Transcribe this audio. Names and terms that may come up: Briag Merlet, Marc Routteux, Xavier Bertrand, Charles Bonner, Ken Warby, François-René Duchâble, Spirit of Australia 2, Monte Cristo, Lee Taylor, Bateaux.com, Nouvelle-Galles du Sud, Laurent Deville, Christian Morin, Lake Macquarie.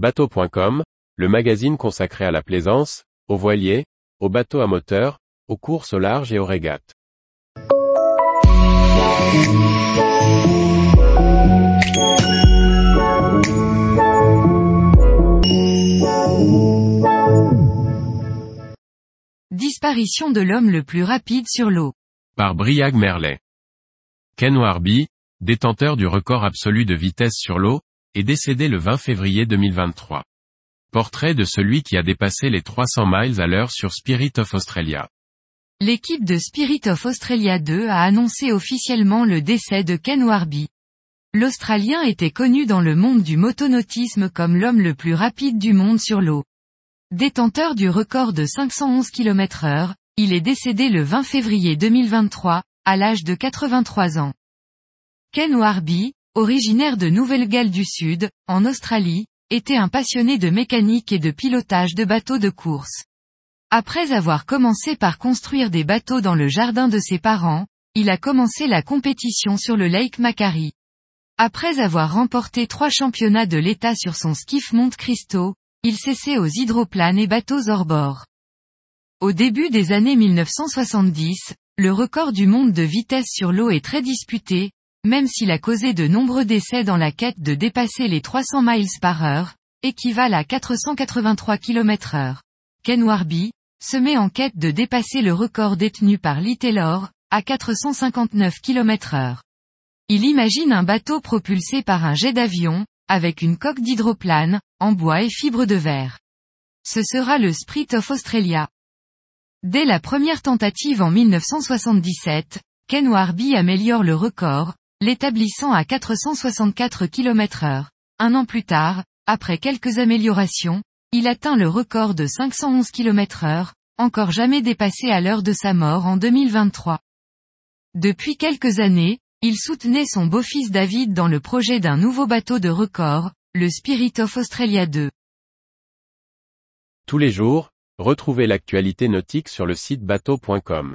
Bateaux.com, le magazine consacré à la plaisance, aux voiliers, aux bateaux à moteur, aux courses au large et aux régates. Disparition de l'homme le plus rapide sur l'eau. Par Briag Merlet. Ken Warby, détenteur du record absolu de vitesse sur l'eau, est décédé le 20 février 2023. Portrait de celui qui a dépassé les 300 miles à l'heure sur Spirit of Australia. L'équipe de Spirit of Australia 2 a annoncé officiellement le décès de Ken Warby. L'Australien était connu dans le monde du motonautisme comme l'homme le plus rapide du monde sur l'eau. Détenteur du record de 511 km/h, il est décédé le 20 février 2023, à l'âge de 83 ans. Ken Warby, originaire de Nouvelle-Galles du Sud, en Australie, était un passionné de mécanique et de pilotage de bateaux de course. Après avoir commencé par construire des bateaux dans le jardin de ses parents, il a commencé la compétition sur le Lake Macquarie. Après avoir remporté 3 championnats de l'État sur son skiff Monte Cristo, il s'essaie aux hydroplanes et bateaux hors-bord. Au début des années 1970, le record du monde de vitesse sur l'eau est très disputé, même s'il a causé de nombreux décès dans la quête de dépasser les 300 miles par heure, équivalent à 483 km/h. Ken Warby se met en quête de dépasser le record détenu par Lee Taylor, à 459 km/h. Il imagine un bateau propulsé par un jet d'avion, avec une coque d'hydroplane, en bois et fibre de verre. Ce sera le Spirit of Australia. Dès la première tentative en 1977, Ken Warby améliore le record, l'établissant à 464 km/h. Un an plus tard, après quelques améliorations, il atteint le record de 511 km/h, encore jamais dépassé à l'heure de sa mort en 2023. Depuis quelques années, il soutenait son beau-fils David dans le projet d'un nouveau bateau de record, le Spirit of Australia 2. Tous les jours, retrouvez l'actualité nautique sur le site bateaux.com.